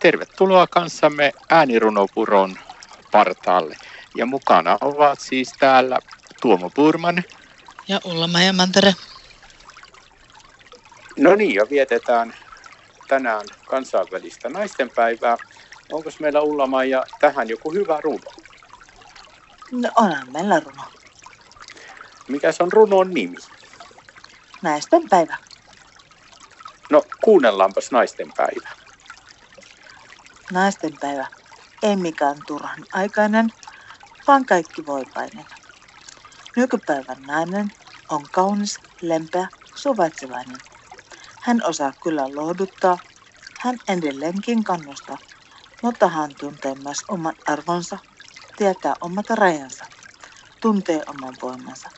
Tervetuloa kanssamme äänirunopuron partaalle. Ja mukana ovat siis täällä Tuomo Burman ja Ulla-Maija Mantere. No niin, ja vietetään tänään kansainvälistä naistenpäivää. Onko meillä, Ulla-Maija, tähän joku hyvä runo? No onhan meillä runo. Mikä se on runon nimi? Naistenpäivä. No kuunnellaanpas naistenpäivä. Naistenpäivä ei mikään turhan aikainen, vaan kaikki voipainen. Nykypäivän nainen on kaunis, lempeä, suvaitsevainen. Hän osaa kyllä lohduttaa, hän edelleenkin kannustaa, mutta hän tuntee myös oman arvonsa, tietää omat rajansa, tuntee oman voimansa.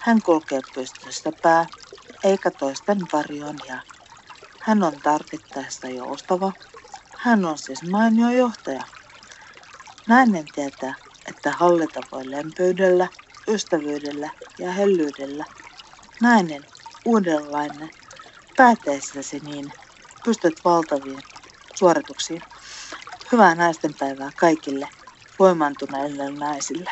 Hän kulkee pystyssä pää, eikä toisten varjoon jää. Hän on tarvittaessa joustava. Hän on siis mainio johtaja. Nainen tietää, että hallita voi lempeydellä, ystävyydellä ja hellyydellä. Nainen, uudenlainen, pääteissäsi niin, pystyt valtaviin suorituksiin. Hyvää naistenpäivää kaikille voimantuneille naisille.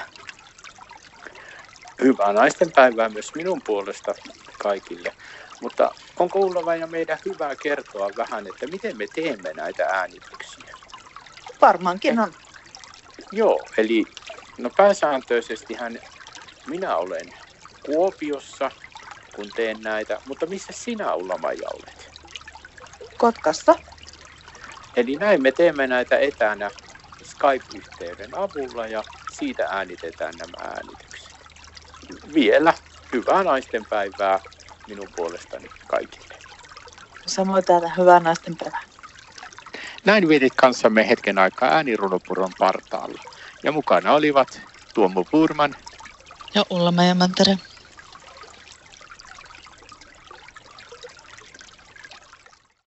Hyvää naistenpäivää myös minun puolesta kaikille. Mutta onko Ulla-Maija meidän hyvä kertoa vähän, että miten me teemme näitä äänityksiä? Varmaankin on. Joo, eli no pääsääntöisestihän minä olen Kuopiossa, kun teen näitä. Mutta missä sinä, Ulla-Maija, olet? Kotkassa. Eli näin me teemme näitä etänä Skype-yhteyden avulla ja siitä äänitetään nämä äänitykset. Vielä hyvää naistenpäivää minun puolestani kaikille. Samoin täällä hyvää naistenpäivää. Näin vietit kanssamme hetken aikaa äänirunopuron partaalla. Ja mukana olivat Tuomo Burman ja Ulla-Maija Mantere.